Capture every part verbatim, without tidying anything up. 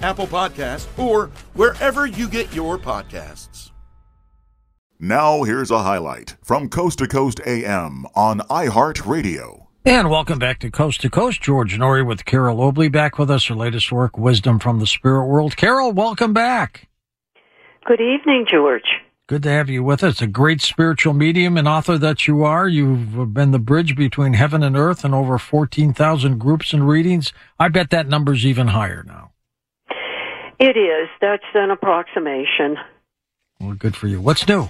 Apple Podcasts, or wherever you get your podcasts. Now here's a highlight from Coast to Coast A M on iHeartRadio. And welcome back to Coast to Coast. George Noory with Carole Obley back with us. Her latest work, Wisdom from the Spirit World. Carole, welcome back. Good evening, George. Good to have you with us. A great spiritual medium and author that you are. You've been the bridge between heaven and earth in over fourteen thousand groups and readings. I bet that number's even higher now. It is. That's an approximation. Well, good for you. What's new?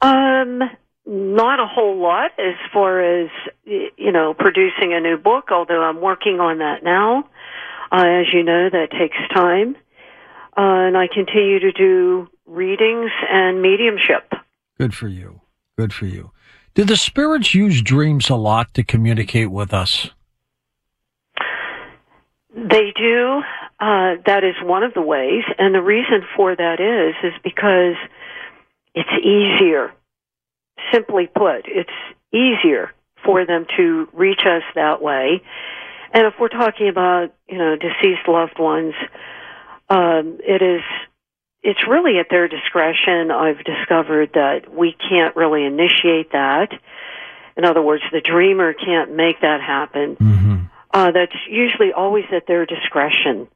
Um, not a whole lot as far as, you know, producing a new book, although I'm working on that now. Uh, as you know, that takes time. Uh, and I continue to do readings and mediumship. Good for you. Good for you. Do the spirits use dreams a lot to communicate with us? They do. Uh, that is one of the ways. And the reason for that is, is because it's easier. Simply put, it's easier for them to reach us that way. And if we're talking about, you know, deceased loved ones, um, it is, it's really at their discretion. I've discovered that we can't really initiate that. In other words, the dreamer can't make that happen. Mm-hmm. Uh, that's usually always at their discretion.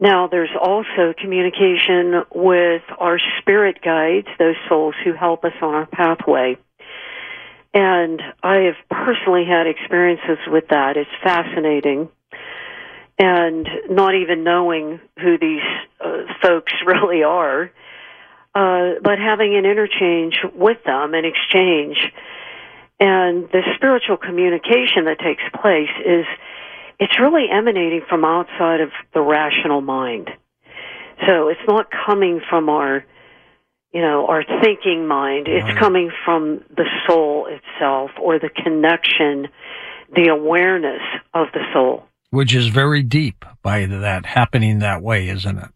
Now, there's also communication with our spirit guides, those souls who help us on our pathway. And I have personally had experiences with that. It's fascinating. And not even knowing who these uh, folks really are, uh, but having an interchange with them, an exchange. And the spiritual communication that takes place is, it's really emanating from outside of the rational mind. So it's not coming from our, you know, our thinking mind. It's right. Coming from the soul itself, or the connection, the awareness of the soul. Which is very deep by that happening that way, isn't it?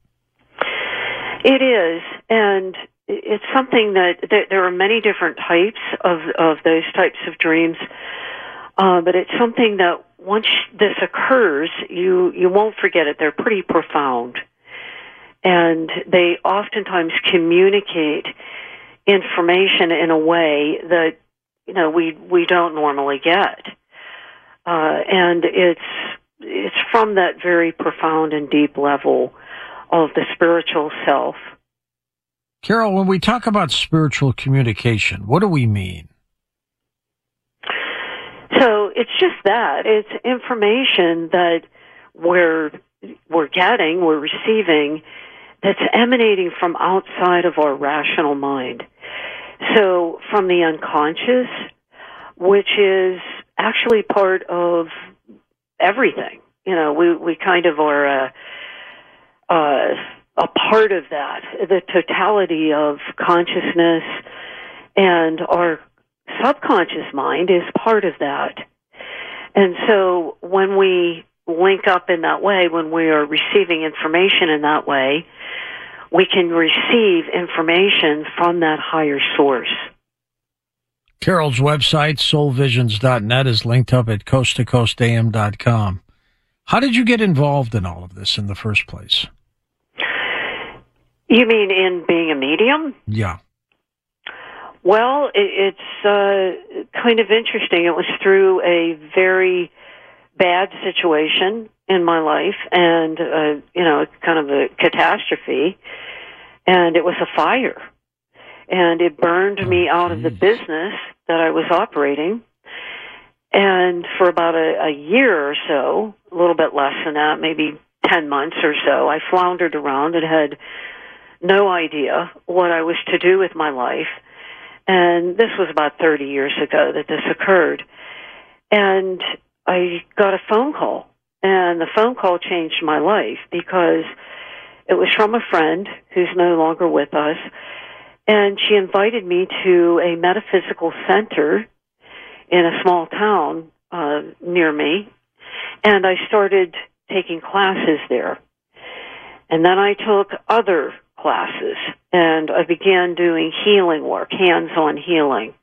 It is. And it's something that, that there are many different types of, of those types of dreams, uh, but it's something that once this occurs, you, you won't forget it. They're pretty profound. And they oftentimes communicate information in a way that, you know, we, we don't normally get. Uh, and it's, it's from that very profound and deep level of the spiritual self. Carole, when we talk about spiritual communication, what do we mean? So it's just that. It's information that we're we're getting, we're receiving, that's emanating from outside of our rational mind. So from the unconscious, which is actually part of everything. You know, we, we kind of are... Uh, uh, a part of that, the totality of consciousness, and our subconscious mind is part of that. And so when we link up in that way, when we are receiving information in that way, we can receive information from that higher source. Carole's website, soul visions dot net, is linked up at coast to coast a m dot com. How did you get involved in all of this in the first place? You mean in being a medium? Yeah. Well, it's uh, kind of interesting. It was through a very bad situation in my life, and, uh, you know, kind of a catastrophe, and it was a fire. And it burned oh, me out geez. of the business that I was operating, and for about a, a year or so, a little bit less than that, maybe ten months or so, I floundered around and had no idea what I was to do with my life. And this was about thirty years ago that this occurred. And I got a phone call, and the phone call changed my life, because it was from a friend who's no longer with us, and she invited me to a metaphysical center in a small town uh, near me, and I started taking classes there. And then I took other classes, and I began doing healing work, hands-on healing.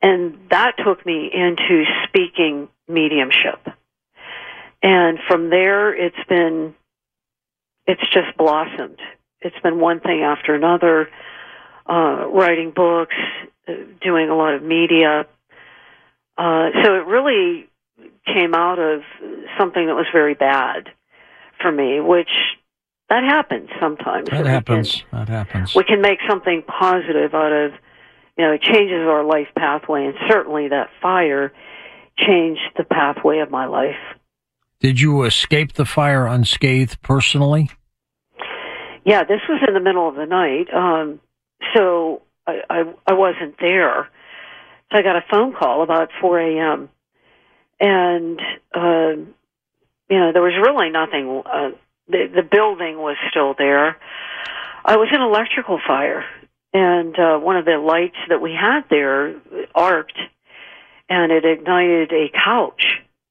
And that took me into speaking mediumship. And from there, it's been, it's just blossomed. It's been one thing after another, uh, writing books, doing a lot of media. Uh, so it really came out of something that was very bad for me, which... That happens sometimes. That happens. Can, that happens. We can make something positive out of, you know, it changes our life pathway, and certainly that fire changed the pathway of my life. Did you escape the fire unscathed personally? Yeah, this was in the middle of the night, um, so I, I, I wasn't there. So I got a phone call about four a m, and, uh, you know, there was really nothing... Uh, The, the building was still there. I was in an electrical fire, and uh, one of the lights that we had there arced, and it ignited a couch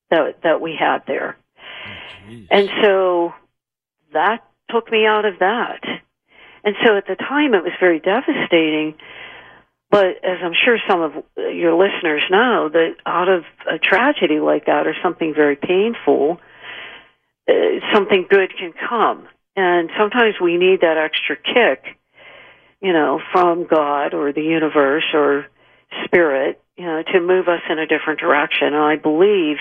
that that we had there. Oh, and so that took me out of that. And so at the time, it was very devastating, but as I'm sure some of your listeners know, that out of a tragedy like that, or something very painful, Uh, something good can come, and sometimes we need that extra kick, you know, from God or the universe or spirit, you know, to move us in a different direction. And I believe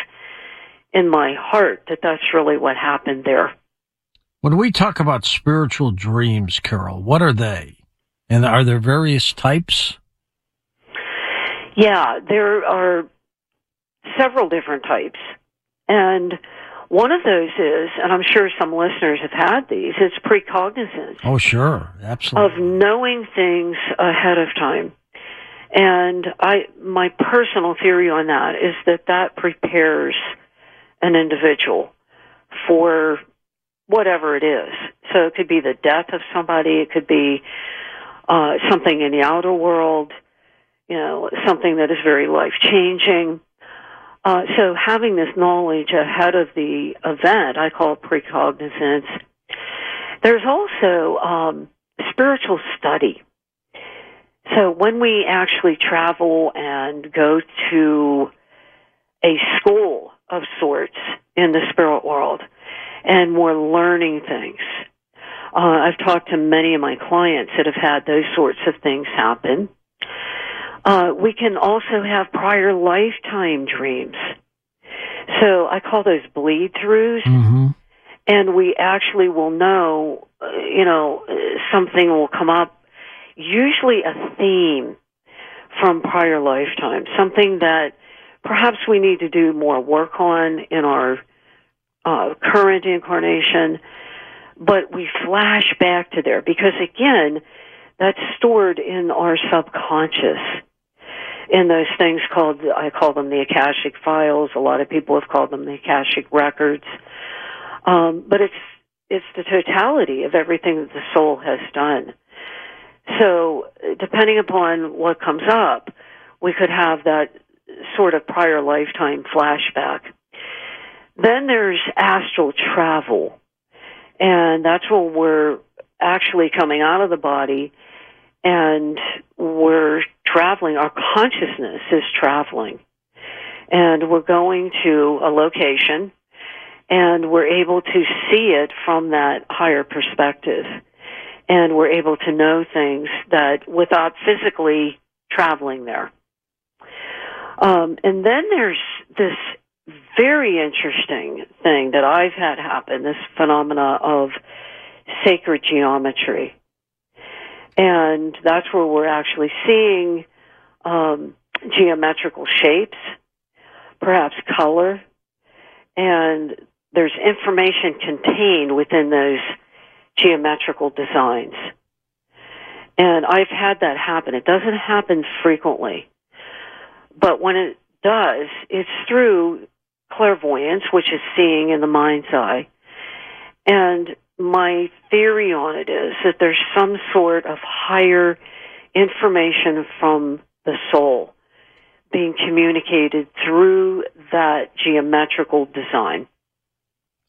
in my heart that that's really what happened there. When we talk about spiritual dreams, Carole, what are they? And are there various types? Yeah, there are several different types, and one of those is, and I'm sure some listeners have had these, it's precognizance. Oh, sure. Absolutely. Of knowing things ahead of time. And I, my personal theory on that is that that prepares an individual for whatever it is. So it could be the death of somebody. It could be uh, something in the outer world, you know, something that is very life-changing. Uh, so having this knowledge ahead of the event, I call precognizance. There's also um, spiritual study. So when we actually travel and go to a school of sorts in the spirit world, and we're learning things. Uh, I've talked to many of my clients that have had those sorts of things happen. Uh, we can also have prior lifetime dreams. So I call those bleed-throughs, mm-hmm. and we actually will know, uh, you know, something will come up, usually a theme from prior lifetime, something that perhaps we need to do more work on in our uh, current incarnation, but we flash back to there, because, again, that's stored in our subconscious. In those things called, I call them the Akashic files. A lot of people have called them the Akashic records. Um, but it's it's the totality of everything that the soul has done. So depending upon what comes up, we could have that sort of prior lifetime flashback. Then there's astral travel, and that's where we're actually coming out of the body and we're traveling. Our consciousness is traveling, and we're going to a location, and we're able to see it from that higher perspective, and we're able to know things that without physically traveling there. Um, and then there's this very interesting thing that I've had happen, this phenomena of sacred geometry. And that's where we're actually seeing um, geometrical shapes, perhaps color, and there's information contained within those geometrical designs. And I've had that happen. It doesn't happen frequently, but when it does, it's through clairvoyance, which is seeing in the mind's eye. And my theory on it is that there's some sort of higher information from the soul being communicated through that geometrical design.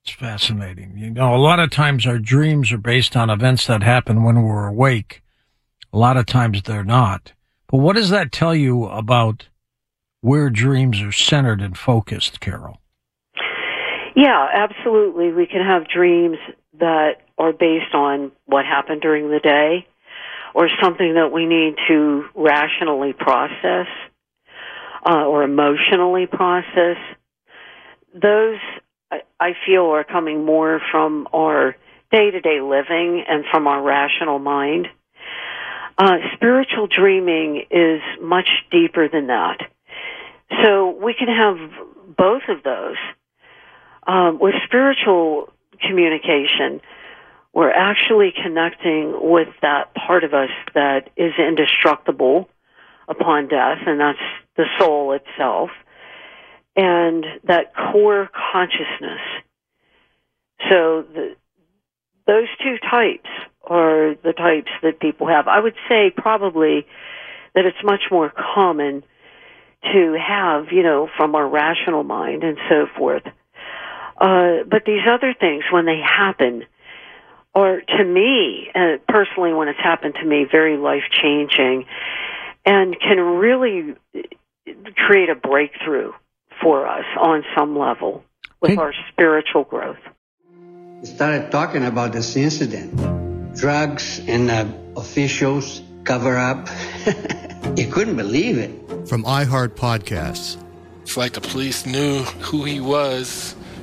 It's fascinating. You know, a lot of times our dreams are based on events that happen when we're awake. A lot of times they're not. But what does that tell you about where dreams are centered and focused, Carole? Yeah, absolutely. We can have dreams that are based on what happened during the day or something that we need to rationally process uh, or emotionally process. Those, I, I feel, are coming more from our day-to-day living and from our rational mind. Uh, spiritual dreaming is much deeper than that. So we can have both of those. Um, with spiritual communication, we're actually connecting with that part of us that is indestructible upon death, and that's the soul itself, and that core consciousness. So the, those two types are the types that people have. I would say probably that it's much more common to have, you know, from our rational mind and so forth. Uh, but these other things, when they happen, are, to me, uh, personally, when it's happened to me, very life-changing and can really create a breakthrough for us on some level with hey. our spiritual growth. We started talking about this incident. Drugs and uh, officials cover up. You couldn't believe it. From iHeart Podcasts. It's like the police knew who he was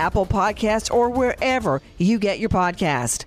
Apple Podcasts, or wherever you get your podcast.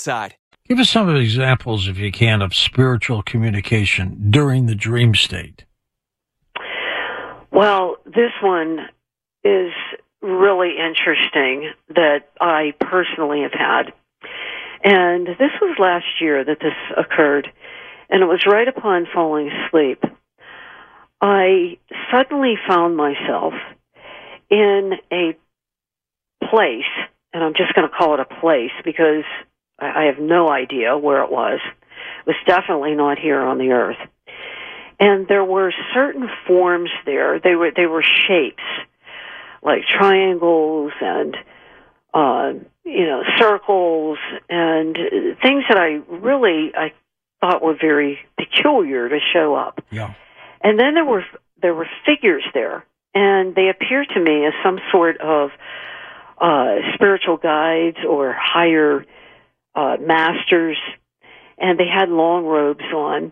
Side. Give us some examples, if you can, of spiritual communication during the dream state. Well, this one is really interesting that I personally have had. And this was last year that this occurred, and it was right upon falling asleep. I suddenly found myself in a place, and I'm just going to call it a place because I have no idea where it was. It was definitely not here on the earth. And there were certain forms there. They were they were shapes, like triangles and uh, you know circles and things that I really I thought were very peculiar to show up. Yeah. And then there were there were figures there, and they appeared to me as some sort of uh, spiritual guides or higher uh, masters, and they had long robes on.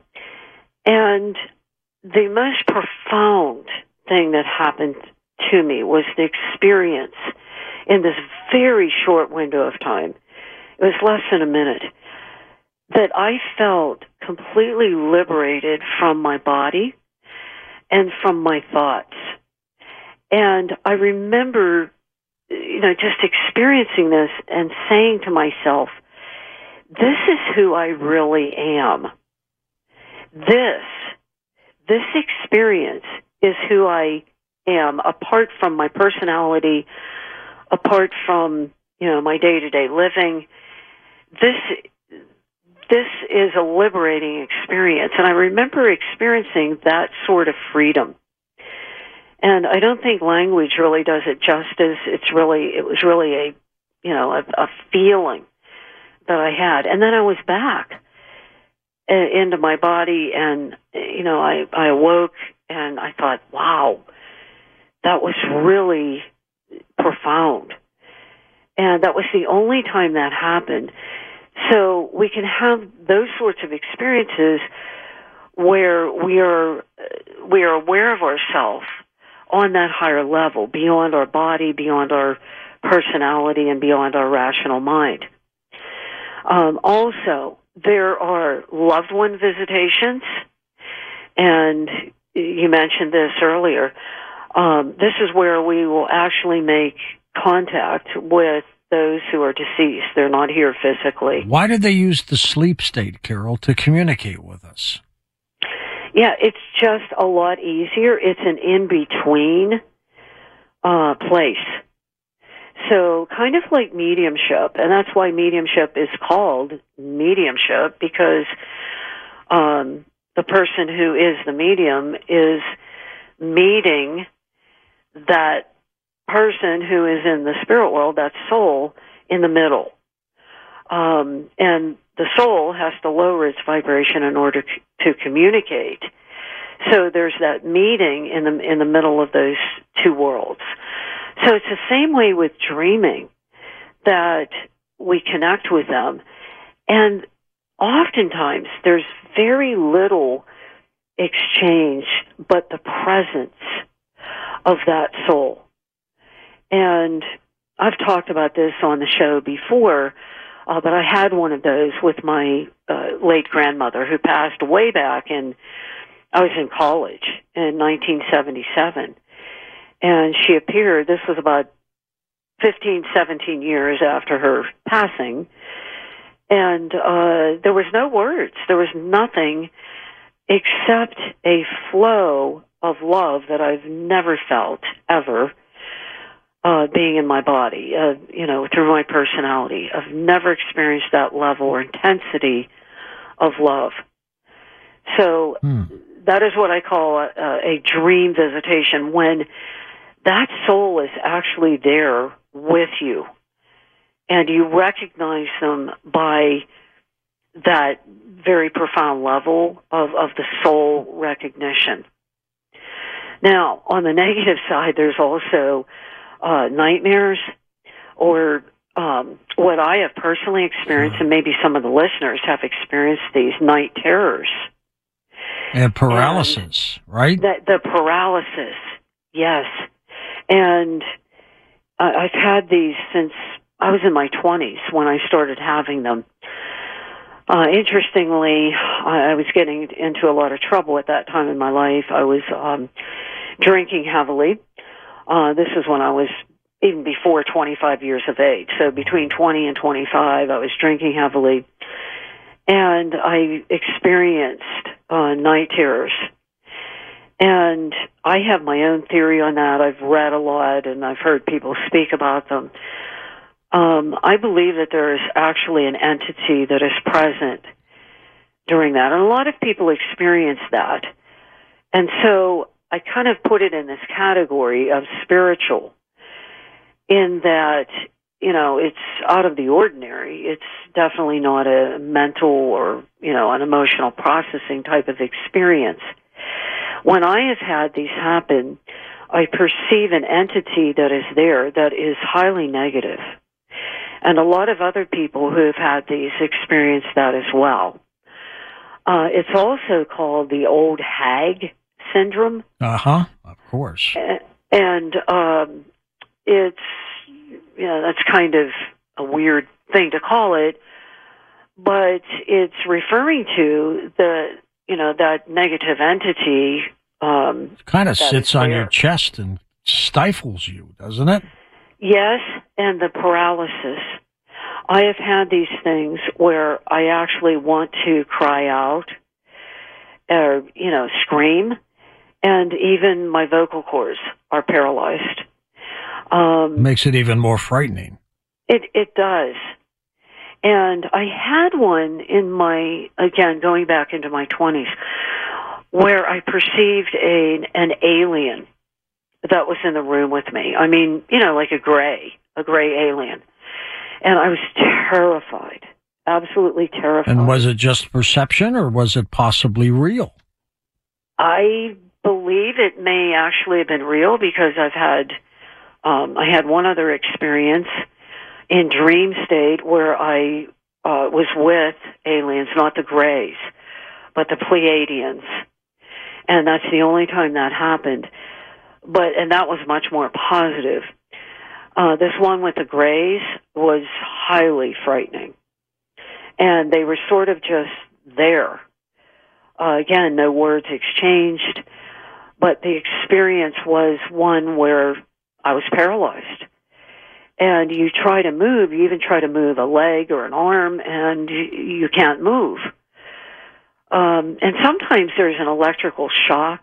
And the most profound thing that happened to me was the experience in this very short window of time. It was less than a minute that I felt completely liberated from my body and from my thoughts. And I remember, you know, just experiencing this and saying to myself, this is who I really am. This, this experience is who I am, apart from my personality, apart from, you know, my day-to-day living. This, this is a liberating experience. And I remember experiencing that sort of freedom. And I don't think language really does it justice. It's really, it was really a, you know, a, a feeling that I had. And then I was back into my body, and you know I, I awoke and I thought, wow, that was really profound. And that was the only time that happened. So we can have those sorts of experiences where we are we are aware of ourselves on that higher level, beyond our body, beyond our personality, and beyond our rational mind. Um, also, there are loved one visitations, and you mentioned this earlier. Um, this is where we will actually make contact with those who are deceased. They're not here physically. Why did they use the sleep state, Carole, to communicate with us? Yeah, it's just a lot easier. It's an in-between uh, place. So kind of like mediumship, and that's why mediumship is called mediumship, because um, the person who is the medium is meeting that person who is in the spirit world, that soul, in the middle. Um, and the soul has to lower its vibration in order to communicate. So there's that meeting in the in the middle of those two worlds. So it's the same way with dreaming, that we connect with them. And oftentimes there's very little exchange but the presence of that soul. And I've talked about this on the show before, uh, but I had one of those with my uh, late grandmother, who passed way back, and I was in college in nineteen seventy-seven. And she appeared, this was about fifteen, seventeen years after her passing, and uh, there was no words, there was nothing except a flow of love that I've never felt, ever, uh, being in my body, uh, you know, through my personality. I've never experienced that level or intensity of love. So hmm. that is what I call a, a dream visitation, when that soul is actually there with you, and you recognize them by that very profound level of, of the soul recognition. Now, on the negative side, there's also uh, nightmares or um, what I have personally experienced, and maybe some of the listeners have experienced these night terrors. And paralysis, and right? The, the paralysis, yes. And uh, I've had these since I was in my twenties when I started having them. Uh, interestingly, I was getting into a lot of trouble at that time in my life. I was um, drinking heavily. Uh, this is when I was even before twenty-five years of age. So between twenty and twenty-five, I was drinking heavily. And I experienced uh, night terrors. And I have my own theory on that. I've read a lot, and I've heard people speak about them. Um, I believe that there is actually an entity that is present during that. And a lot of people experience that. And so I kind of put it in this category of spiritual, in that, you know, it's out of the ordinary. It's definitely not a mental or, you know, an emotional processing type of experience. When I have had these happen, I perceive an entity that is there that is highly negative. And a lot of other people who have had these experience that as well. Uh, it's also called the old hag syndrome. Uh-huh, of course. And um, it's, you know, that's kind of a weird thing to call it, but it's referring to the, you know, that negative entity. Um, it kind of sits on your chest and stifles you, doesn't it? Yes, and the paralysis. I have had these things where I actually want to cry out or, you know, scream, and even my vocal cords are paralyzed. Um, Makes it even more frightening. It, it does. And I had one in my, again, going back into my twenties, where I perceived a, an alien that was in the room with me. I mean, you know, like a gray, a gray alien. And I was terrified, absolutely terrified. And was it just perception, or was it possibly real? I believe it may actually have been real, because I've had, um, I had one other experience in dream state where I uh, was with aliens, not the grays, but the Pleiadians. And that's the only time that happened. But, and that was much more positive. Uh, this one with the grays was highly frightening. And they were sort of just there. Uh, again, no words exchanged, but the experience was one where I was paralyzed. And you try to move, you even try to move a leg or an arm, and you, you can't move. Um, and sometimes there's an electrical shock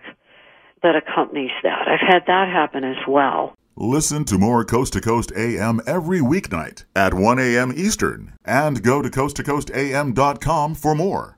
that accompanies that. I've had that happen as well. Listen to more Coast to Coast A M every weeknight at one a.m. Eastern, and go to coast to coast a m dot com for more.